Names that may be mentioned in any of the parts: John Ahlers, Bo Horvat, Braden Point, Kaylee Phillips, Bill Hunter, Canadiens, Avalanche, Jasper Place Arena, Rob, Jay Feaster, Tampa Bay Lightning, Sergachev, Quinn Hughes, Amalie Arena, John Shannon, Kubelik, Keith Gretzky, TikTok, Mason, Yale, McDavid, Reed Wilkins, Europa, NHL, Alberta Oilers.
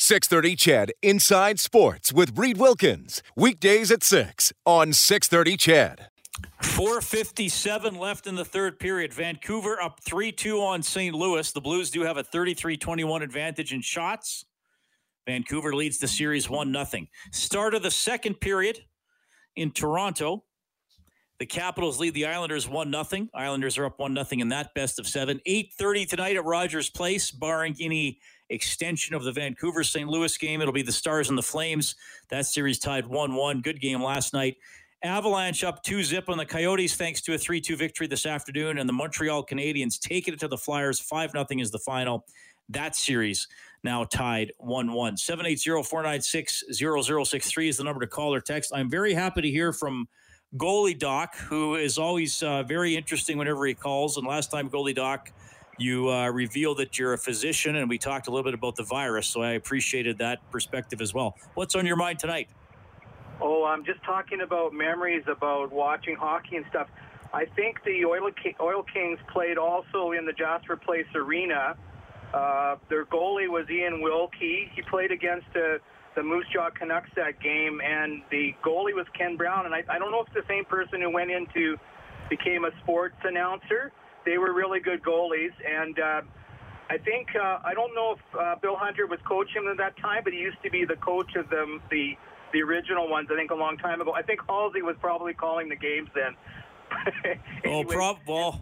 630 CHED Inside Sports with Reed Wilkins. Weekdays at 6 on 630 CHED. 4:57 left in the third period. Vancouver up 3-2 on St. Louis. The Blues do have a 33-21 advantage in shots. Vancouver leads the series 1-0. Start of the second period in Toronto. The Capitals lead the Islanders 1-0. Islanders are up 1-0 in that best of seven. 8:30 tonight at Rogers Place, barring any extension of the Vancouver-St. Louis game. It'll be the Stars and the Flames. That series tied 1-1. Good game last night. Avalanche up 2-0 on the Coyotes thanks to a 3-2 victory this afternoon. And the Montreal Canadiens taking it to the Flyers. 5-0 is the final. That series now tied 1-1. 780-496-0063 is the number to call or text. I'm very happy to hear from Goalie Doc, who is always very interesting whenever he calls. And last time, Goalie Doc, you revealed that you're a physician, and we talked a little bit about the virus, so I appreciated that perspective as well. What's on your mind tonight? Oh, I'm just talking about memories about watching hockey and stuff. I think the Oil Kings played also in the Jasper Place Arena. Their goalie was Ian Wilkie. He played against the Moose Jaw Canucks that game, and the goalie was Ken Brown. And I don't know if it's the same person who went into became a sports announcer. They were really good goalies, and I think I don't know if Bill Hunter was coaching them at that time, but he used to be the coach of them, the original ones. I think a long time ago. I think Halsey was probably calling the games then. Anyway, oh, probably.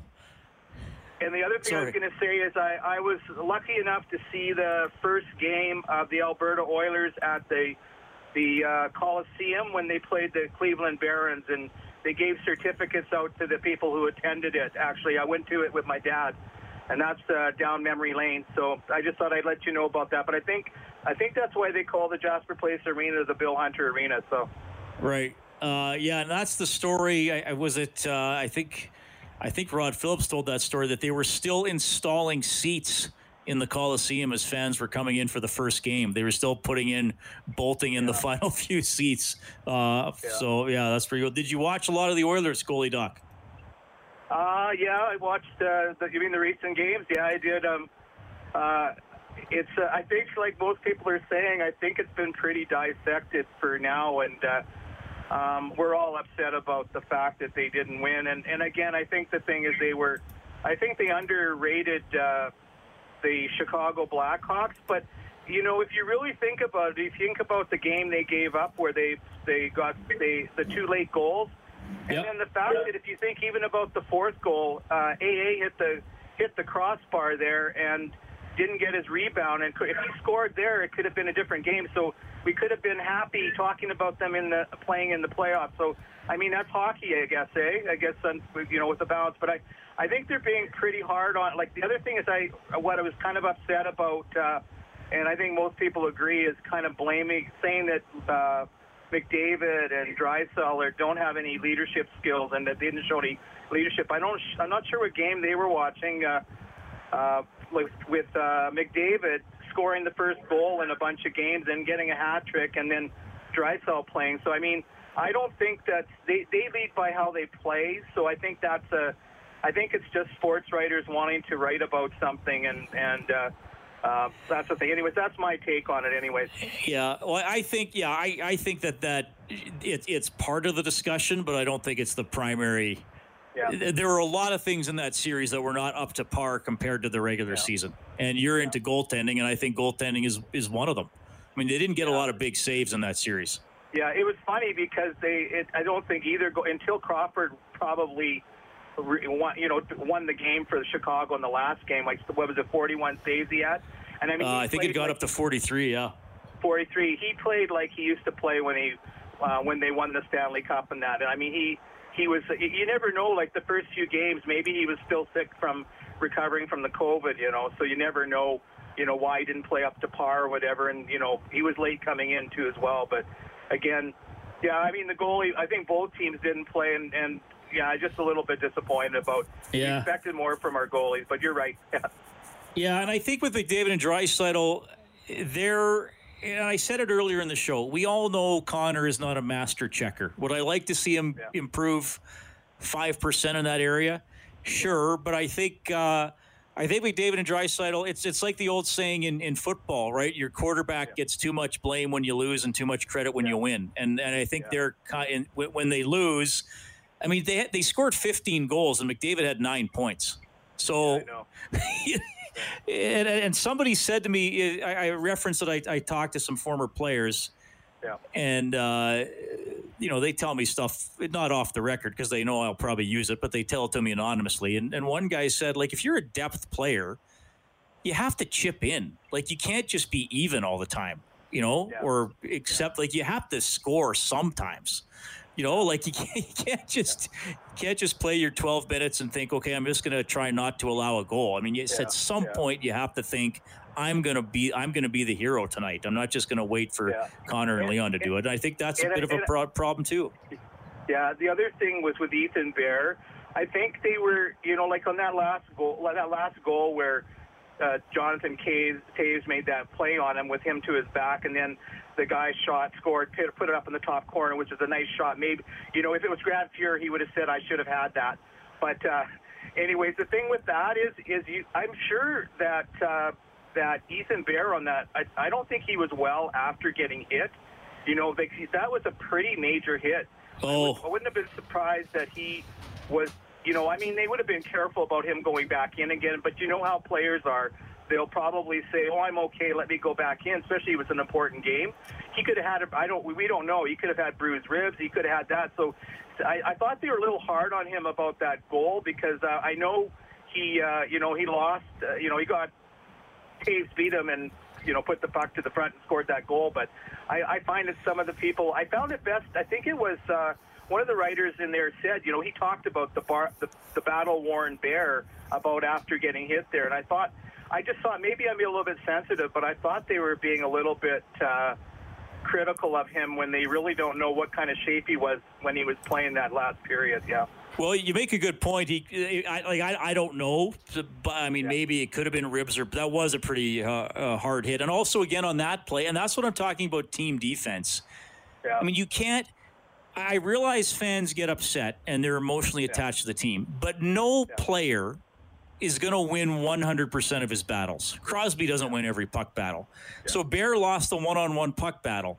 And the other thing I was going to say is I was lucky enough to see the first game of the Alberta Oilers at the Coliseum when they played the Cleveland Barons, and they gave certificates out to the people who attended it. Actually, I went to it with my dad, and that's down memory lane. So I just thought I'd let you know about that. But I think that's why they call the Jasper Place Arena the Bill Hunter Arena. So, right, yeah, and that's the story. I think Rod Phillips told that story that they were still installing seats in the Coliseum as fans were coming in for the first game. They were still putting in, bolting in the final few seats. So, yeah, that's pretty good. Did you watch a lot of the Oilers, Goalie Doc? Yeah, I watched the recent games. Yeah, I did. It's I think, like most people are saying, I think it's been pretty dissected for now, and we're all upset about the fact that they didn't win. And again, I think the thing is they underrated the Chicago Blackhawks. But, you know, if you really think about it, if you think about the game they gave up where they got the two late goals, and then the fact that if you think even about the fourth goal, AA hit the crossbar there and didn't get his rebound. And if he scored there, it could have been a different game. So we could have been happy talking about them playing in the playoffs. So, I mean, that's hockey, I guess, eh? I guess, you know, with the balance. But I think they're being pretty hard on. Like, the other thing is what I was kind of upset about, and I think most people agree, is kind of saying that McDavid and Draisaitl don't have any leadership skills and that they didn't show any leadership. I'm not sure what game they were watching with McDavid scoring the first goal in a bunch of games and getting a hat trick and then Draisaitl playing. So, I mean, I don't think that they lead by how they play. So I think I think it's just sports writers wanting to write about something, and that's the thing. Anyways, that's my take on it. Anyways. Yeah. Well, I think that it's part of the discussion, but I don't think it's the primary. Yeah. There were a lot of things in that series that were not up to par compared to the regular season. And you're into goaltending, and I think goaltending is one of them. I mean, they didn't get a lot of big saves in that series. Yeah, it was funny because I don't think either until Crawford probably won the game for Chicago in the last game. Like, what was it, 41 saves he had? And I mean, I think it got up to 43. Yeah, 43. He played like he used to play when they won the Stanley Cup and that. And I mean, he was. You never know. Like the first few games, maybe he was still sick from recovering from the COVID. You know, so you never know you know, why he didn't play up to par or whatever. And, you know, he was late coming in, too, as well. But, again, yeah, I mean, the goalie, I think both teams didn't play. And yeah, just a little bit disappointed about We expected more from our goalies. But you're right. Yeah, and I think with McDavid and Draisaitl, and I said it earlier in the show, we all know Connor is not a master checker. Would I like to see him improve 5% in that area? Sure, but I think McDavid and Draisaitl, it's like the old saying in football, right? Your quarterback gets too much blame when you lose and too much credit when you win. And I think they're when they lose, I mean, they scored 15 goals and McDavid had 9 points. So, yeah, and somebody said to me, I referenced that I talked to some former players, and you know, they tell me stuff not off the record because they know I'll probably use it, but they tell it to me anonymously. And one guy said, like, if you're a depth player, you have to chip in. Like, you can't just be even all the time, you know, or except like you have to score sometimes. You know, like you can't just play your 12 minutes and think, okay, I'm just going to try not to allow a goal. I mean, at some point you have to think, I'm going to be the hero tonight. I'm not just going to wait for Connor and Leon to do it. And I think that's a bit of a problem too. Yeah, the other thing was with Ethan Bear. I think they were, you know, like on that last goal where Jonathan Toews made that play on him with him to his back, and then the guy shot, scored, put it up in the top corner, which is a nice shot. Maybe, you know, if it was Grant Fuhr, he would have said, I should have had that. But anyways, the thing with that is I'm sure that Ethan Bear on that, I don't think he was well after getting hit. You know, that was a pretty major hit. Oh. I wouldn't have been surprised that he was, you know, I mean, they would have been careful about him going back in again, but you know how players are. They'll probably say, "Oh, I'm okay. Let me go back in." Especially if it's an important game. He could have had. We don't know. He could have had bruised ribs. He could have had that. So, I thought they were a little hard on him about that goal because I know he, you know, he lost. You know, he got Toews beat him and, you know, put the puck to the front and scored that goal. But I find that some of the people, I found it best. I think it was one of the writers in there said, you know, he talked about the battle-worn bear about after getting hit there, and I thought. I just thought maybe I'd be a little bit sensitive, but I thought they were being a little bit critical of him when they really don't know what kind of shape he was when he was playing that last period. Yeah. Well, you make a good point. I don't know, but I mean, maybe it could have been ribs, or that was a pretty hard hit. And also, again, on that play, and that's what I'm talking about, team defense. Yeah. I mean, you can't. I realize fans get upset and they're emotionally attached to the team, but no player is going to win 100% of his battles. Crosby doesn't win every puck battle. Yeah. So Bear lost the one-on-one puck battle.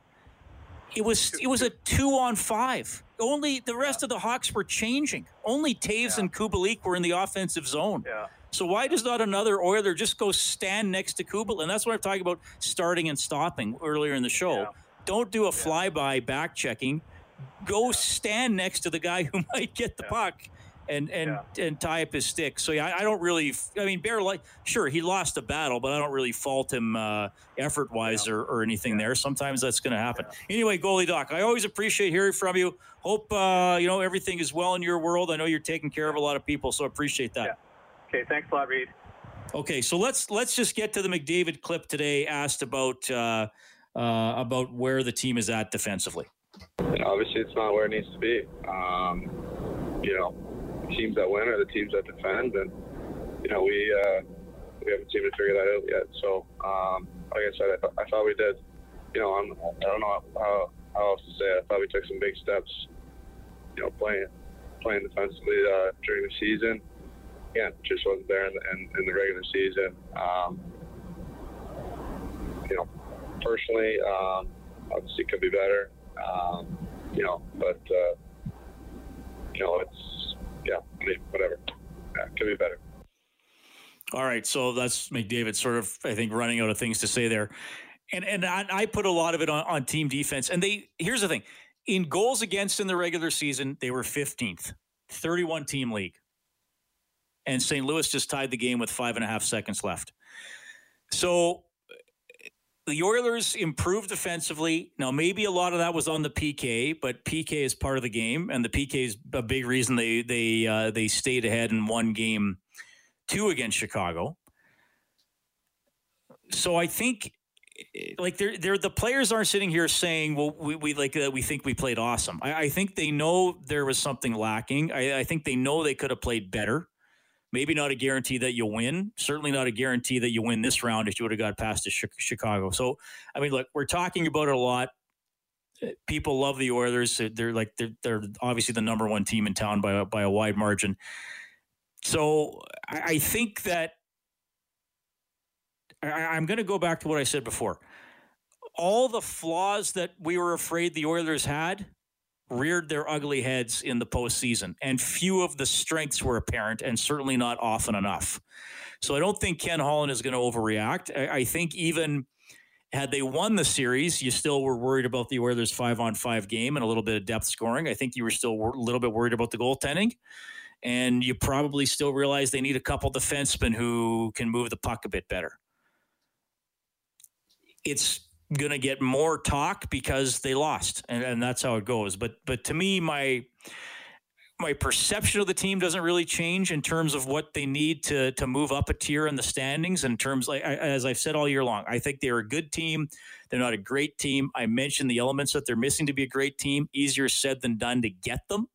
It was a 2-on-5. Only the rest of the Hawks were changing. Only Toews and Kubelik were in the offensive zone. Yeah. So why does not another Oiler just go stand next to Kubelik? And that's what I'm talking about, starting and stopping earlier in the show. Yeah. Don't do a flyby back checking. Go stand next to the guy who might get the puck. And tie up his stick. So I don't really. I mean, Bear, like, sure, he lost the battle, but I don't really fault him effort wise or anything there. Sometimes that's going to happen. Yeah. Anyway, Goalie Doc, I always appreciate hearing from you. Hope you know, everything is well in your world. I know you're taking care of a lot of people, so I appreciate that. Yeah. Okay, thanks a lot, Reed. Okay, so let's just get to the McDavid clip today. Asked about where the team is at defensively. And obviously, it's not where it needs to be. You know, teams that win are the teams that defend, and you know, we haven't seemed to figure that out yet. So like I said, I thought we did, you know, I don't know how else to say it. I thought we took some big steps, you know, playing defensively during the season. Again, just wasn't there in the regular season. You know, personally, obviously could be better, you know, but you know, it's whatever. Yeah, could be better. All right, so that's McDavid sort of, I think, running out of things to say there. And I put a lot of it on team defense. And here's the thing. In goals against in the regular season, they were 15th, 31-team league. And St. Louis just tied the game with 5.5 seconds left. So the Oilers improved defensively. Now, maybe a lot of that was on the PK, but PK is part of the game, and the PK is a big reason they stayed ahead and won Game 2 against Chicago. So I think, like, the players aren't sitting here saying, well, we think we played awesome. I think they know there was something lacking. I think they know they could have played better. Maybe not a guarantee that you win. Certainly not a guarantee that you win this round if you would have got past Chicago. So, I mean, look, we're talking about it a lot. People love the Oilers. They're obviously the number one team in town by a wide margin. So I think that I'm going to go back to what I said before. All the flaws that we were afraid the Oilers had reared their ugly heads in the postseason, and few of the strengths were apparent, and certainly not often enough. So I don't think Ken Holland is going to overreact. I think even had they won the series, you still were worried about the Oilers 5-on-5 game and a little bit of depth scoring. I think you were still a little bit worried about the goaltending, and you probably still realize they need a couple defensemen who can move the puck a bit better. It's going to get more talk because they lost, and that's how it goes. But to me, my perception of the team doesn't really change in terms of what they need to move up a tier in the standings. In terms, like, as I've said all year long, I think they're a good team. They're not a great team. I mentioned the elements that they're missing to be a great team. Easier said than done to get them.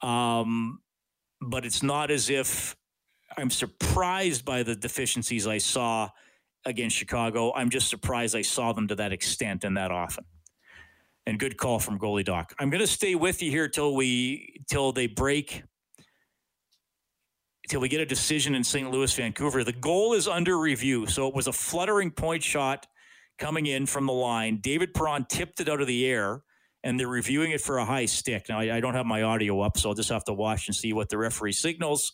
But it's not as if I'm surprised by the deficiencies I saw against Chicago. I'm just surprised I saw them to that extent and that often. And good call from Goalie Doc. I'm going to stay with you here till we get a decision in St. Louis, Vancouver. The goal is under review. So it was a fluttering point shot coming in from the line. David Perron tipped it out of the air, and they're reviewing it for a high stick. Now, I don't have my audio up, so I'll just have to watch and see what the referee signals.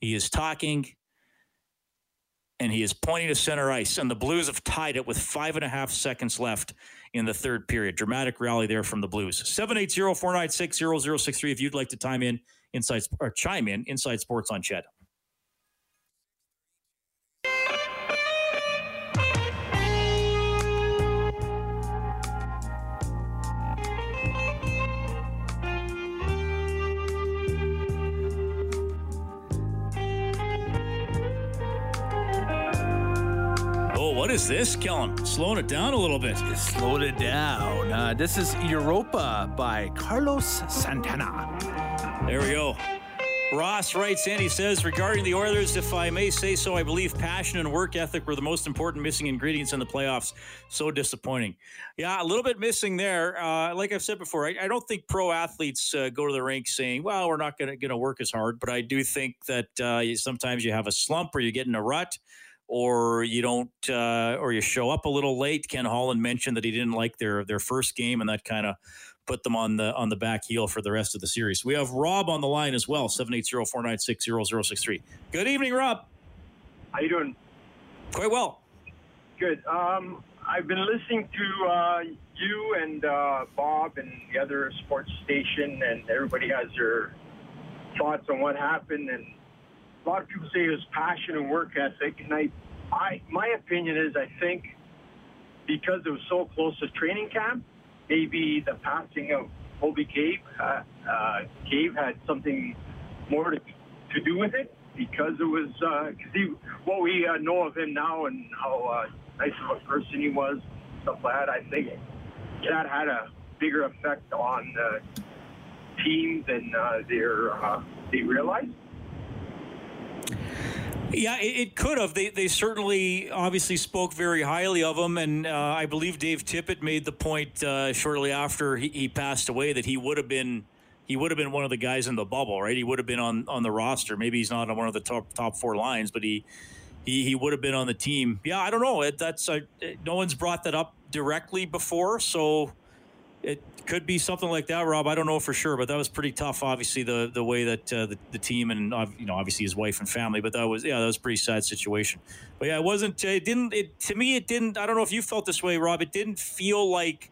He is talking, and he is pointing to center ice, and the Blues have tied it with 5.5 seconds left in the third period. Dramatic rally there from the Blues. 780-496-0063 if you'd like to chime in Inside Sports on CHED. What is this, Kellen? Slowing it down a little bit. It slowed it down. This is Europa by Carlos Santana. There we go. Ross writes in, he says, regarding the Oilers, if I may say so, I believe passion and work ethic were the most important missing ingredients in the playoffs. So disappointing. Yeah, a little bit missing there. Like I've said before, I don't think pro athletes go to the rink saying, well, we're not going to work as hard. But I do think that sometimes you have a slump or you get in a rut, or you don't, or you show up a little late. Ken Holland mentioned that he didn't like their first game, and that kind of put them on the back heel for the rest of the series. We have Rob on the line as well, 780-496-0063. Good evening, Rob. How you doing? Quite well. Good. I've been listening to you and Bob and the other sports station, and everybody has their thoughts on what happened, and a lot of people say it was passion and work ethic, and my opinion is, I think because it was so close to training camp, maybe the passing of Obi Gabe had something more to do with it, because it was what we know of him now and how nice of a person he was, stuff like that. I think that had a bigger effect on the team than they realized. Yeah, it could have. They certainly obviously spoke very highly of him, and I believe Dave Tippett made the point shortly after he passed away that he would have been one of the guys in the bubble, right? He would have been on the roster. Maybe he's not on one of the top four lines, but he would have been on the team. Yeah, I don't know. No one's brought that up directly before, so it could be something like that, Rob. I don't know for sure, but that was pretty tough. Obviously, the way that the team and obviously his wife and family, but that was a pretty sad situation. But yeah, it wasn't. It didn't. It to me, it didn't. I don't know if you felt this way, Rob. It didn't feel like.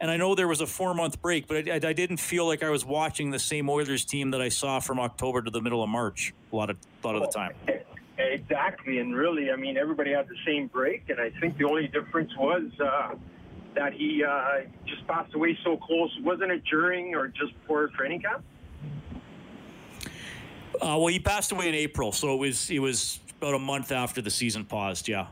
And I know there was a 4-month break, but I didn't feel like I was watching the same Oilers team that I saw from October to the middle of March a lot of the time. Exactly, and really, I mean, everybody had the same break, and I think the only difference was. That he just passed away so close. Wasn't it during or just before training camp? Well, he passed away in April, so it was about a month after the season paused. Yeah.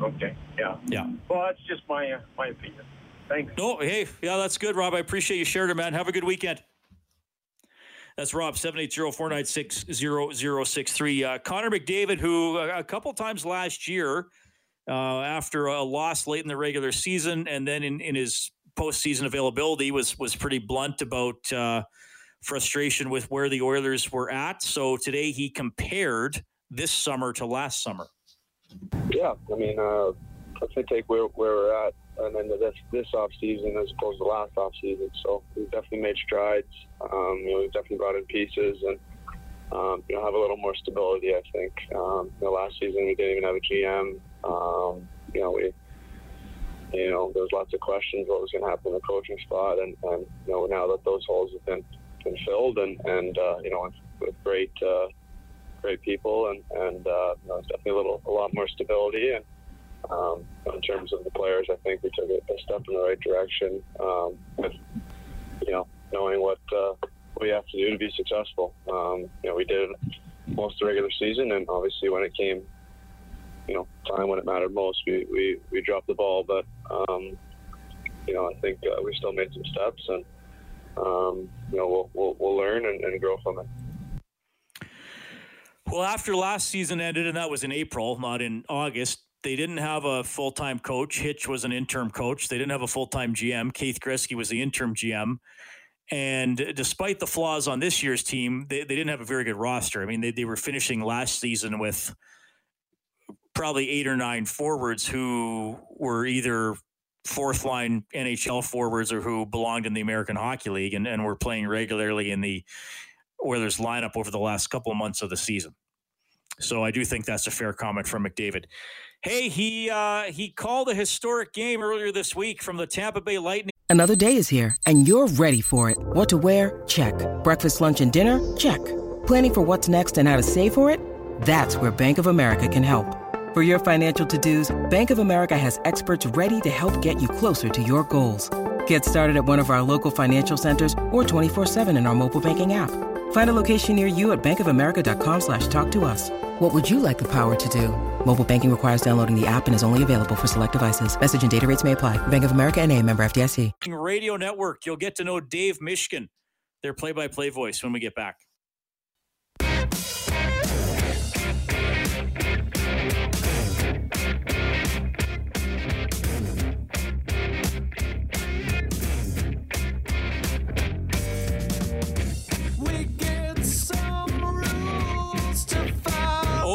Okay. Yeah. Yeah. Well, that's just my my opinion. Thanks. No, hey, yeah, that's good, Rob. I appreciate you sharing it, man. Have a good weekend. That's Rob, 780-496-0063. Connor McDavid, who a couple times last year, after a loss late in the regular season and then in his postseason availability, was pretty blunt about frustration with where the Oilers were at. So today he compared this summer to last summer. Yeah, I mean, let's take where we're at and then this offseason as opposed to last offseason. So we've definitely made strides. You know, we've definitely brought in pieces and, you know, have a little more stability, I think. You know, last season we didn't even have a GM. You know, there was lots of questions what was going to happen in the coaching spot. And you know, now that those holes have been filled and you know, with great people and you know, it's definitely a lot more stability. And, in terms of the players, I think we took a step in the right direction with, you know, knowing what we have to do to be successful. You know, we did most of the regular season, and obviously when it came, you know, time when it mattered most, we dropped the ball. But, you know, I think we still made some steps, and, you know, we'll learn and grow from it. Well, after last season ended, and that was in April, not in August, they didn't have a full-time coach. Hitch was an interim coach. They didn't have a full-time GM. Keith Gretzky was the interim GM. And despite the flaws on this year's team, they didn't have a very good roster. I mean, they were finishing last season with probably 8 or 9 forwards who were either fourth-line NHL forwards or who belonged in the American Hockey League and were playing regularly in the Oilers lineup over the last couple of months of the season. So I do think that's a fair comment from McDavid. Hey, he called a historic game earlier this week from the Tampa Bay Lightning. Another day is here, and you're ready for it. What to wear? Check. Breakfast, lunch, and dinner? Check. Planning for what's next and how to save for it? That's where Bank of America can help. For your financial to-dos, Bank of America has experts ready to help get you closer to your goals. Get started at one of our local financial centers or 24/7 in our mobile banking app. Find a location near you at bankofamerica.com/talktous. What would you like the power to do? Mobile banking requires downloading the app and is only available for select devices. Message and data rates may apply. Bank of America NA, member FDIC. Radio Network. You'll get to know Dave Mishkin, their play-by-play voice, when we get back.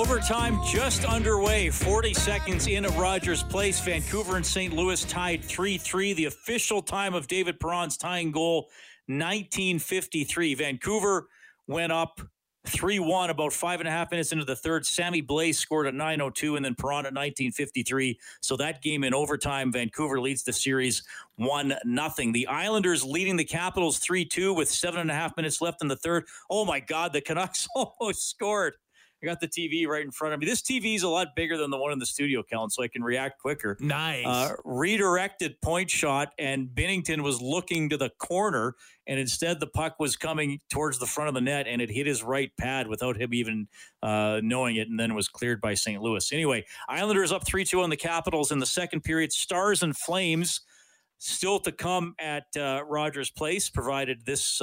Overtime just underway, 40 seconds in at Rogers Place. Vancouver and St. Louis tied 3-3. The official time of David Perron's tying goal, 1953. Vancouver went up 3-1 about 5.5 minutes into the third. Sammy Blais scored at 9:02 and then Perron at 1953. So that game in overtime, Vancouver leads the series 1-0. The Islanders leading the Capitals 3-2 with 7.5 minutes left in the third. Oh, my God, the Canucks almost scored. I got the TV right in front of me. This TV is a lot bigger than the one in the studio, Kellen, so I can react quicker. Nice. Redirected point shot, and Binnington was looking to the corner, and instead the puck was coming towards the front of the net, and it hit his right pad without him even knowing it, and then was cleared by St. Louis. Anyway, Islanders up 3-2 on the Capitals in the second period. Stars and Flames still to come at Rogers Place, provided this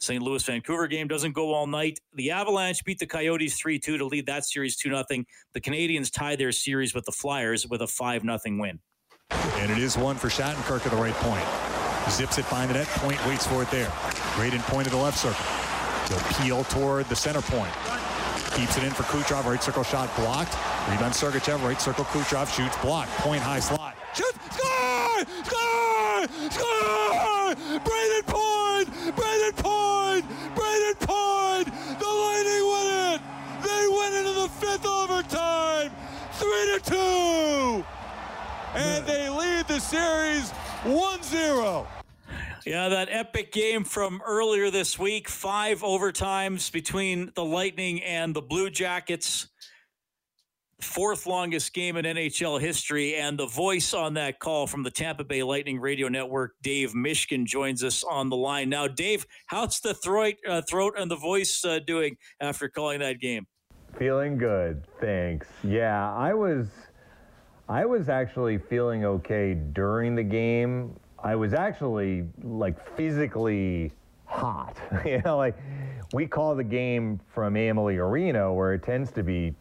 St. Louis-Vancouver game doesn't go all night. The Avalanche beat the Coyotes 3-2 to lead that series 2-0. The Canadiens tie their series with the Flyers with a 5-0 win. And it is one for Shattenkirk at the right point. Zips it behind the net. Point waits for it there. Graydon point to the left circle. He'll peel toward the center point. Keeps it in for Kucherov. Right circle shot blocked. Rebound Sergachev. Right circle Kucherov shoots blocked. Point high slot. Shoot! Score! Score! Score! Braden Point! Braden Point! Braden Point! The Lightning win it! They win it in the fifth overtime! 3-2! And they lead the series 1-0. Yeah, that epic game from earlier this week. 5 overtimes between the Lightning and the Blue Jackets. 4th longest game in NHL history, and the voice on that call from the Tampa Bay Lightning Radio Network, Dave Mishkin, joins us on the line now. Dave, how's the throat and the voice doing after calling that game? Feeling good, thanks. Yeah, I was actually feeling okay during the game. I was actually, like, physically hot. You know, like, we call the game from Amalie Arena, where it tends to be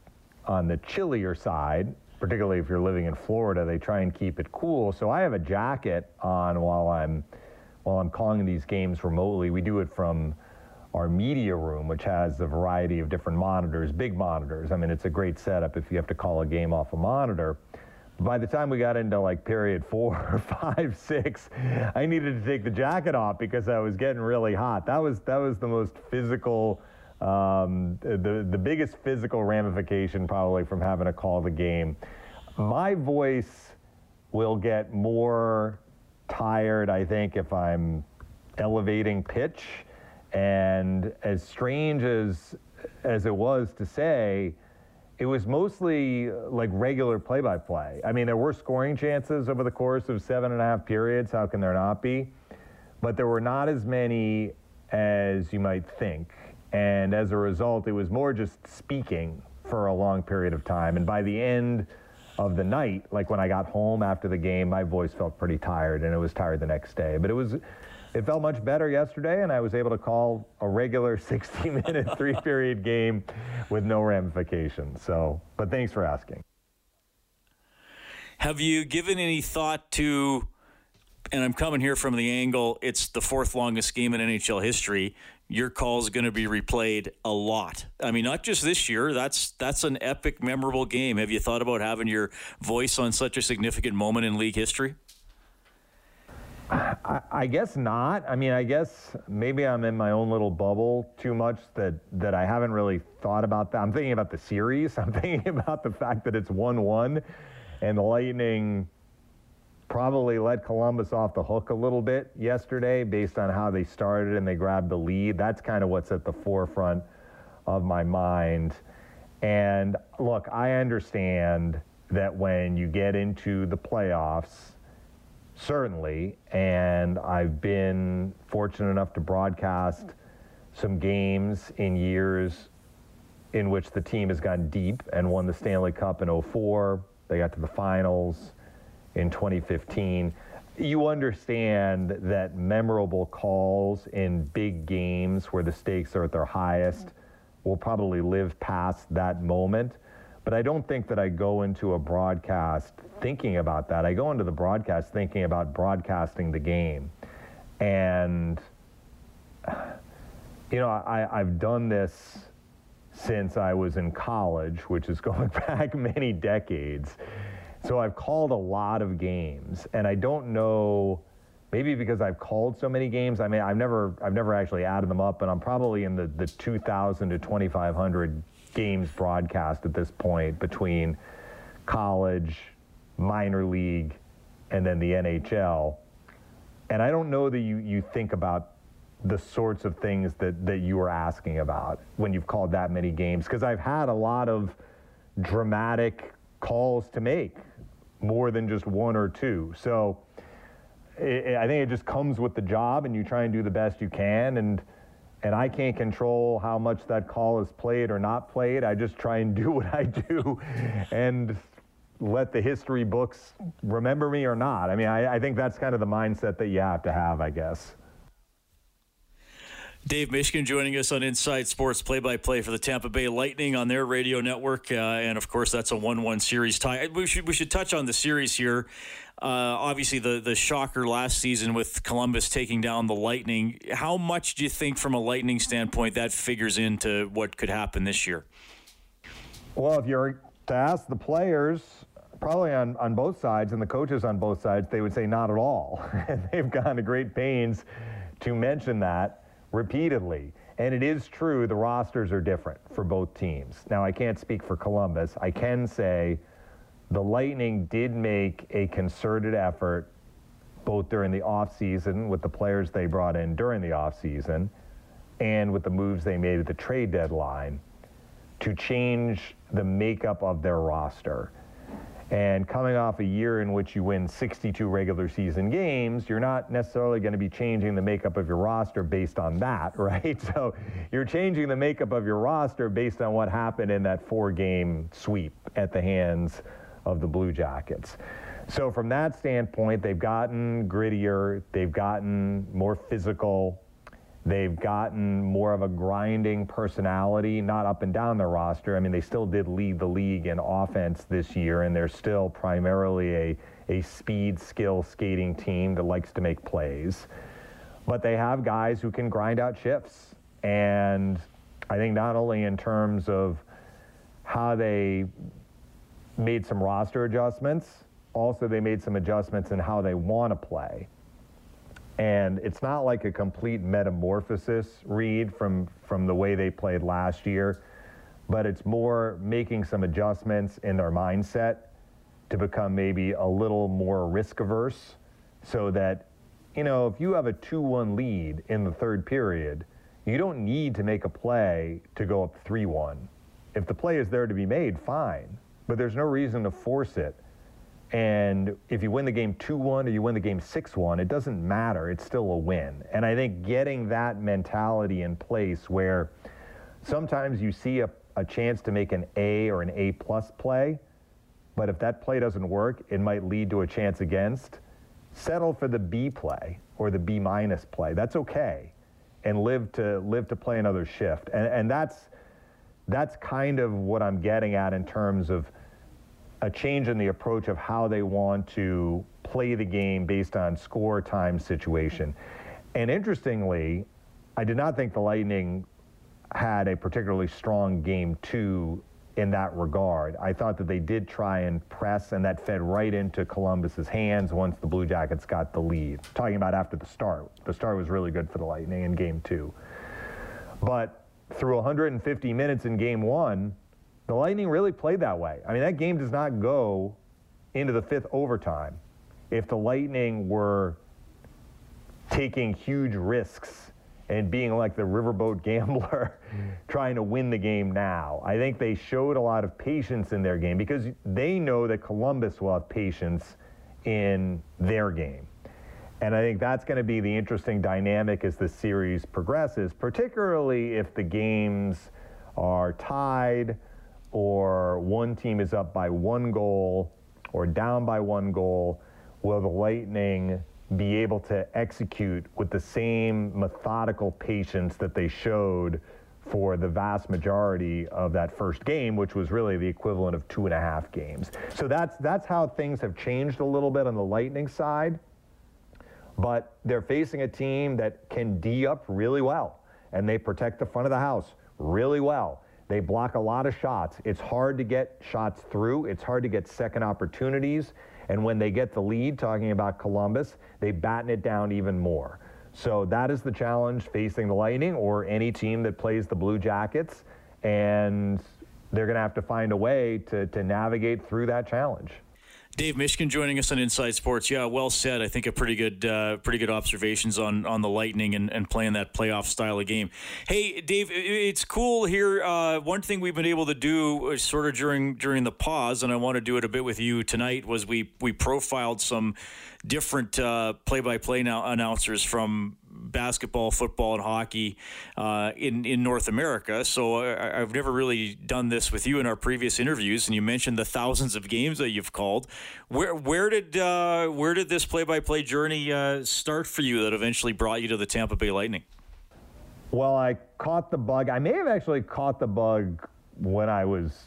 on the chillier side, particularly if you're living in Florida. They try and keep it cool. So I have a jacket on while I'm calling these games remotely. We do it from our media room, which has a variety of different monitors, big monitors. I mean, it's a great setup if you have to call a game off a monitor. By the time we got into like period 4, 5, 6, I needed to take the jacket off because I was getting really hot. That was the most physical, the biggest physical ramification probably from having to call the game. My voice will get more tired, I think, if I'm elevating pitch. And as strange as it was to say, it was mostly like regular play-by-play. I mean, there were scoring chances over the course of 7.5 periods. How can there not be? But there were not as many as you might think. And as a result, it was more just speaking for a long period of time. And by the end of the night, like when I got home after the game, my voice felt pretty tired, and it was tired the next day. But it felt much better yesterday, and I was able to call a regular 60-minute three-period game with no ramifications. So, but thanks for asking. Have you given any thought to, and I'm coming here from the angle, it's the fourth longest game in NHL history. Your call is going to be replayed a lot. I mean, not just this year. That's an epic, memorable game. Have you thought about having your voice on such a significant moment in league history? I guess not. I mean, I guess maybe I'm in my own little bubble too much that I haven't really thought about that. I'm thinking about the series. I'm thinking about the fact that it's 1-1 and the Lightning probably let Columbus off the hook a little bit yesterday based on how they started and they grabbed the lead. That's kind of what's at the forefront of my mind. And look, I understand that when you get into the playoffs, certainly, and I've been fortunate enough to broadcast some games in years in which the team has gone deep and won the Stanley Cup in 2004. They got to the finals in 2015. You understand that memorable calls in big games where the stakes are at their highest will probably live past that moment. But I don't think that I go into a broadcast thinking about that. I go into the broadcast thinking about broadcasting the game. And, you know, I've done this since I was in college, which is going back many decades. So I've called a lot of games. And I don't know, maybe because I've called so many games, I mean, I've never actually added them up, but I'm probably in the 2,000 to 2,500 games broadcast at this point between college, minor league, and then the NHL. And I don't know that you think about the sorts of things that you were asking about when you've called that many games, because I've had a lot of dramatic calls to make, more than just one or two. So I think it just comes with the job, and you try and do the best you can. And I can't control how much that call is played or not played. I just try and do what I do and let the history books remember me or not. I mean, I think that's kind of the mindset that you have to have, I guess. Dave Mishkin joining us on Inside Sports play-by-play for the Tampa Bay Lightning on their radio network. And, of course, that's a 1-1 series tie. We should touch on the series here. Obviously, the shocker last season with Columbus taking down the Lightning. How much do you think, from a Lightning standpoint, that figures into what could happen this year? Well, if you're to ask the players, probably on both sides, and the coaches on both sides, they would say not at all. And they've gone to great pains to mention that repeatedly. And it is true, the rosters are different for both teams. Now, I can't speak for Columbus. I can say the Lightning did make a concerted effort both during the offseason with the players they brought in during the offseason and with the moves they made at the trade deadline to change the makeup of their roster. And coming off a year in which you win 62 regular season games, you're not necessarily going to be changing the makeup of your roster based on that, right? So you're changing the makeup of your roster based on what happened in that four-game sweep at the hands of the Blue Jackets. So from that standpoint, they've gotten grittier, they've gotten more physical, they've gotten more of a grinding personality, not up and down their roster. I mean, they still did lead the league in offense this year, and they're still primarily a speed, skill, skating team that likes to make plays. But they have guys who can grind out shifts. And I think not only in terms of how they made some roster adjustments, also they made some adjustments in how they want to play. And it's not like a complete metamorphosis, Reed, from the way they played last year, but it's more making some adjustments in their mindset to become maybe a little more risk-averse so that, you know, if you have a 2-1 lead in the third period, you don't need to make a play to go up 3-1. If the play is there to be made, fine, but there's no reason to force it. And if you win the game 2-1 or you win the game 6-1, it doesn't matter. It's still a win. And I think getting that mentality in place where sometimes you see a chance to make an A or an A-plus play, but if that play doesn't work, it might lead to a chance against. Settle for the B play or the B-minus play. That's okay. And live to play another shift. And that's kind of what I'm getting at in terms of a change in the approach of how they want to play the game based on score, time, situation. And interestingly, I did not think the Lightning had a particularly strong game two in that regard. I thought that they did try and press, and that fed right into Columbus's hands once the Blue Jackets got the lead. Talking about after the start. The start was really good for the Lightning in game two. But through 150 minutes in game one, the Lightning really played that way. I mean, that game does not go into the fifth overtime if the Lightning were taking huge risks and being like the riverboat gambler trying to win the game now. I think they showed a lot of patience in their game because they know that Columbus will have patience in their game. And I think that's going to be the interesting dynamic as the series progresses, particularly if the games are tied, or one team is up by one goal or down by one goal. Will the Lightning be able to execute with the same methodical patience that they showed for the vast majority of that first game, which was really the equivalent of 2.5 games? So that's how things have changed a little bit on the Lightning side, but they're facing a team that can D up really well, and they protect the front of the house really well. They block a lot of shots. It's hard to get shots through. It's hard to get second opportunities. And when they get the lead, talking about Columbus, they batten it down even more. So that is the challenge facing the Lightning or any team that plays the Blue Jackets. And they're going to have to find a way to navigate through that challenge. Dave Mishkin joining us on Inside Sports. Yeah, well said. I think a pretty good observations on the Lightning and playing that playoff style of game. Hey, Dave, it's cool here. One thing we've been able to do sort of during the pause, and I want to do it a bit with you tonight, was we profiled some different play-by-play now announcers from basketball, football, and hockey in North America. So I've never really done this with you in our previous interviews, and you mentioned the thousands of games that you've called. Where did this play-by-play journey start for you that eventually brought you to the Tampa Bay Lightning? Well, I caught the bug. I may have actually caught the bug when I was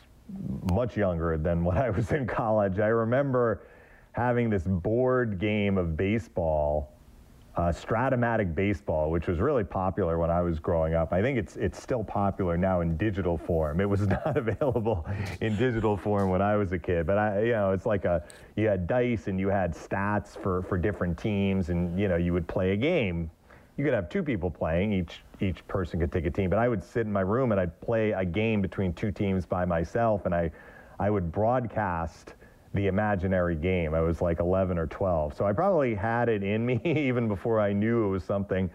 much younger than when I was in college. I remember having this board game of baseball, Stratomatic baseball, which was really popular when I was growing up. I think it's still popular now in digital form. It was not available in digital form when I was a kid, but it's like you had dice and you had stats for different teams, and you would play a game. You could have two people playing, each person could take a team, but I would sit in my room and I'd play a game between two teams by myself, and I would broadcast the imaginary game. I was like 11 or 12. So I probably had it in me even before I knew it was something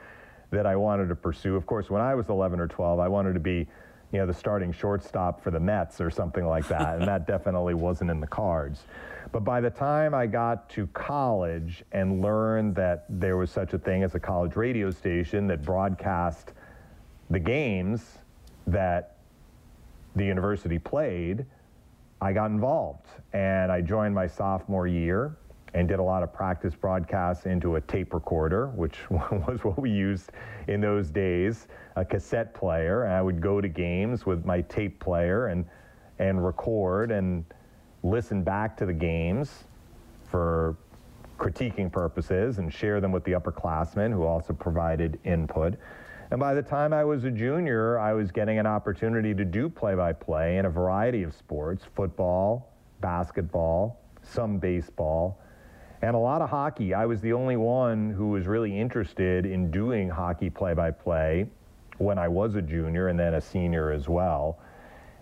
that I wanted to pursue. Of course, when I was 11 or 12, I wanted to be, the starting shortstop for the Mets or something like that. And that definitely wasn't in the cards. But by the time I got to college and learned that there was such a thing as a college radio station that broadcast the games that the university played, I got involved. And I joined my sophomore year and did a lot of practice broadcasts into a tape recorder, which was what we used in those days, a cassette player. And I would go to games with my tape player and record and listen back to the games for critiquing purposes and share them with the upperclassmen who also provided input. And by the time I was a junior, I was getting an opportunity to do play-by-play in a variety of sports, football, basketball, some baseball, and a lot of hockey. I was the only one who was really interested in doing hockey play-by-play when I was a junior and then a senior as well.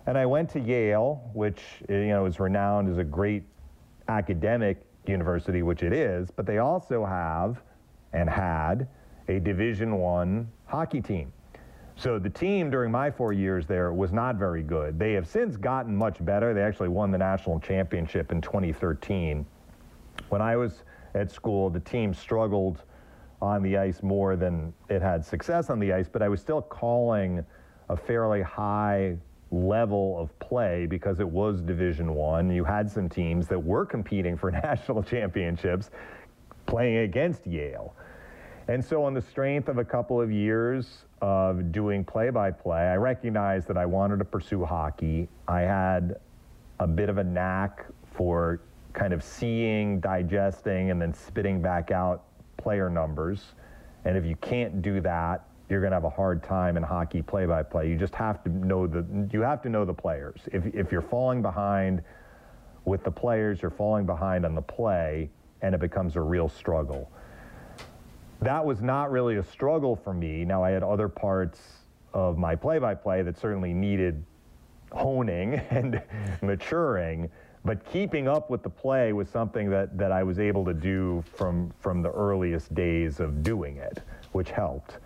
And I went to Yale, which, you know, is renowned as a great academic university, which it is, but they also have and had a Division I hockey team. So the team during my 4 years there was not very good. They have since gotten much better. They actually won the national championship in 2013. When I was at school, the team struggled on the ice more than it had success on the ice, but I was still calling a fairly high level of play because it was Division I. You had some teams that were competing for national championships playing against Yale. And so on the strength of a couple of years of doing play-by-play, I recognized that I wanted to pursue hockey. I had a bit of a knack for kind of seeing, digesting, and then spitting back out player numbers. And if you can't do that, you're going to have a hard time in hockey play-by-play. You just have to know the players. If you're falling behind with the players, you're falling behind on the play, and it becomes a real struggle. That was not really a struggle for me. Now, I had other parts of my play-by-play that certainly needed honing and maturing, but keeping up with the play was something that I was able to do from the earliest days of doing it, which helped.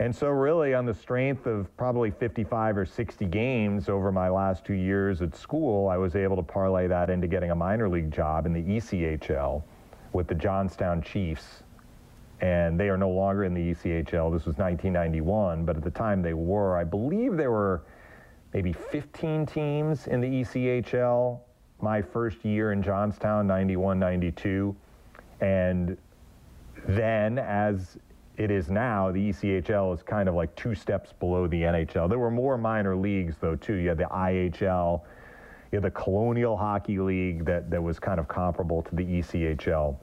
And so really on the strength of probably 55 or 60 games over my last 2 years at school, I was able to parlay that into getting a minor league job in the ECHL with the Johnstown Chiefs. And they are no longer in the ECHL. This was 1991, but at the time they were. I believe there were maybe 15 teams in the ECHL my first year in Johnstown, 91, 92. And then as it is now, the ECHL is kind of like two steps below the NHL. There were more minor leagues, though, too. You had the IHL, you had the Colonial Hockey League that was kind of comparable to the ECHL.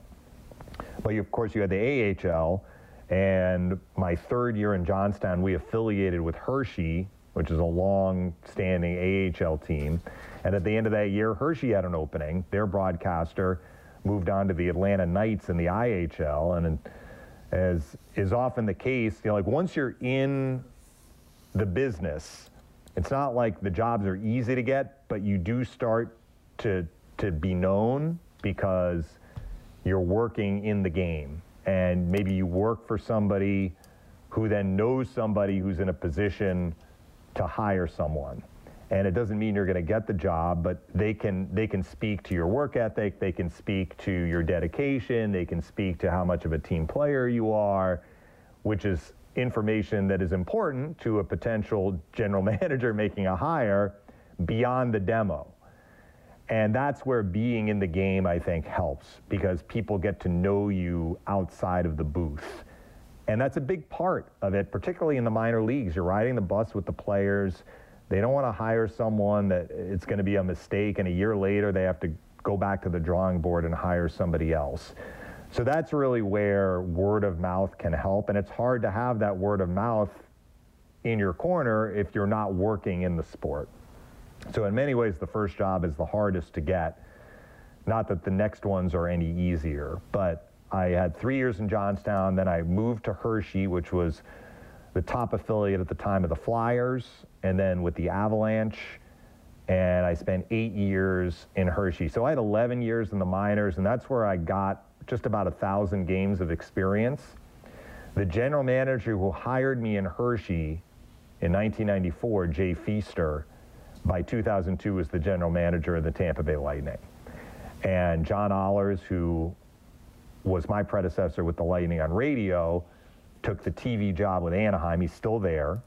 But, of course, you had the AHL, and my third year in Johnstown, we affiliated with Hershey, which is a long-standing AHL team. And at the end of that year, Hershey had an opening. Their broadcaster moved on to the Atlanta Knights in the IHL, and as is often the case, you know, like once you're in the business, it's not like the jobs are easy to get, but you do start to be known because you're working in the game. And maybe you work for somebody who then knows somebody who's in a position to hire someone. And it doesn't mean you're going to get the job, but they can speak to your work ethic, they can speak to your dedication, they can speak to how much of a team player you are, which is information that is important to a potential general manager making a hire beyond the demo. And that's where being in the game, I think, helps, because people get to know you outside of the booth. And that's a big part of it, particularly in the minor leagues. You're riding the bus with the players. They don't want to hire someone that it's going to be a mistake, and a year later they have to go back to the drawing board and hire somebody else. So that's really where word of mouth can help, and it's hard to have that word of mouth in your corner if you're not working in the sport. So in many ways, the first job is the hardest to get. Not that the next ones are any easier, but I had 3 years in Johnstown, then I moved to Hershey, which was the top affiliate at the time of the Flyers, and then with the Avalanche, and I spent 8 years in Hershey. So I had 11 years in the minors, and that's where I got just about 1,000 games of experience. The general manager who hired me in Hershey in 1994, Jay Feaster, by 2002 was the general manager of the Tampa Bay Lightning. And John Ahlers, who was my predecessor with the Lightning on radio, took the TV job with Anaheim. He's still there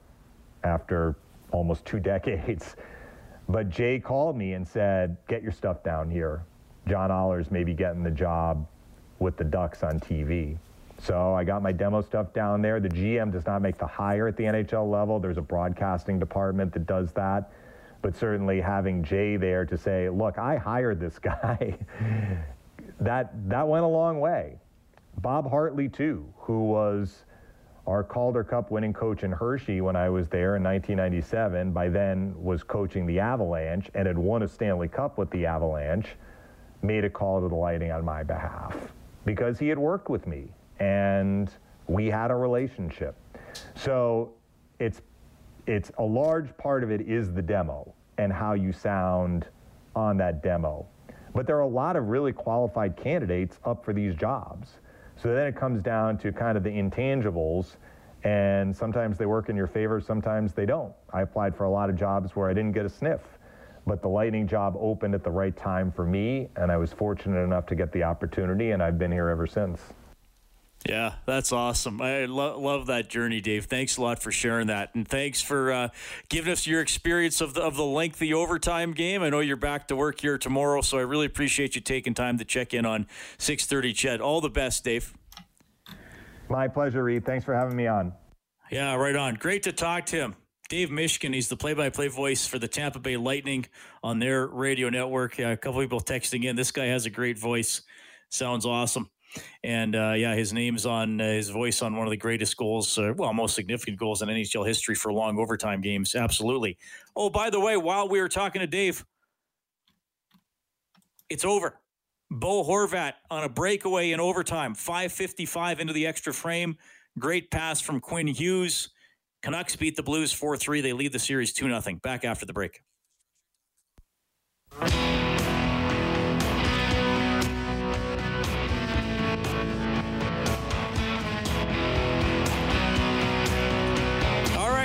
after almost 2 decades. But Jay called me and said, get your stuff down here. John Ahlers may be getting the job with the Ducks on TV. So I got my demo stuff down there. The GM does not make the hire at the NHL level. There's a broadcasting department that does that. But certainly having Jay there to say, look, I hired this guy, that went a long way. Bob Hartley, too, who was our Calder Cup winning coach in Hershey when I was there in 1997, by then was coaching the Avalanche and had won a Stanley Cup with the Avalanche, made a call to the Lightning on my behalf because he had worked with me and we had a relationship. So it's a large part of it is the demo and how you sound on that demo. But there are a lot of really qualified candidates up for these jobs. So then it comes down to kind of the intangibles, and sometimes they work in your favor, sometimes they don't. I applied for a lot of jobs where I didn't get a sniff, but the Lightning job opened at the right time for me, and I was fortunate enough to get the opportunity, and I've been here ever since. Yeah, that's awesome. I love that journey, Dave. Thanks a lot for sharing that, and thanks for giving us your experience of the lengthy overtime game. I know you're back to work here tomorrow, so I really appreciate you taking time to check in on 630 CHED. All the best, Dave. My pleasure, Reed. Thanks for having me on. Yeah, right on. Great to talk to him. Dave Mishkin, he's the play-by-play voice for the Tampa Bay Lightning on their radio network. A couple people texting in. This guy has a great voice. Sounds awesome. And his name's on his voice on one of the greatest goals, most significant goals in NHL history for long overtime games. Absolutely. Oh, by the way, while we were talking to Dave, it's over. Bo Horvat on a breakaway in overtime, 5:55 into the extra frame. Great pass from Quinn Hughes. Canucks beat the Blues 4-3. They lead the series 2-0. Back after the break.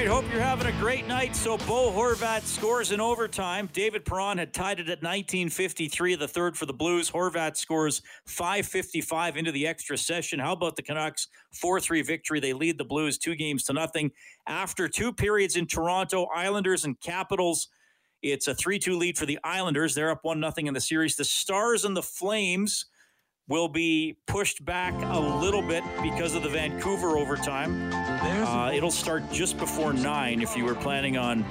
Hope you're having a great night. So Bo Horvat scores in overtime. David Perron had tied it at 19:53 of the third for the Blues. Horvat scores 5:55 into the extra session. How about the Canucks? 4-3 victory. They lead the Blues 2-0. After two periods in Toronto, Islanders and Capitals, it's a 3-2 lead for the Islanders. They're up 1-0 in the series. The Stars and the Flames will be pushed back a little bit because of the Vancouver overtime. It'll start just before 9 if you were planning on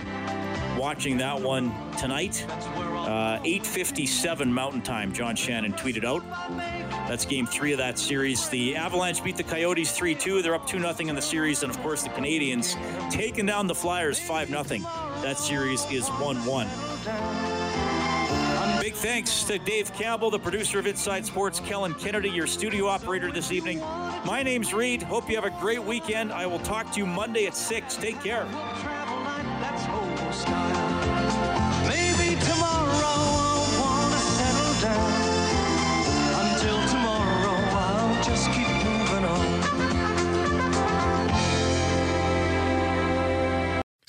watching that one tonight. 8:57 Mountain Time, John Shannon tweeted out. That's game 3 of that series. The Avalanche beat the Coyotes 3-2. They're up 2-0 in the series. And, of course, the Canadiens taking down the Flyers 5-0. That series is 1-1. Big thanks to Dave Campbell, the producer of Inside Sports, Kellen Kennedy, your studio operator this evening. My name's Reed. Hope you have a great weekend. I will talk to you Monday at 6. Take care. Maybe tomorrow I'll want to settle down. Until tomorrow I'll just keep moving on.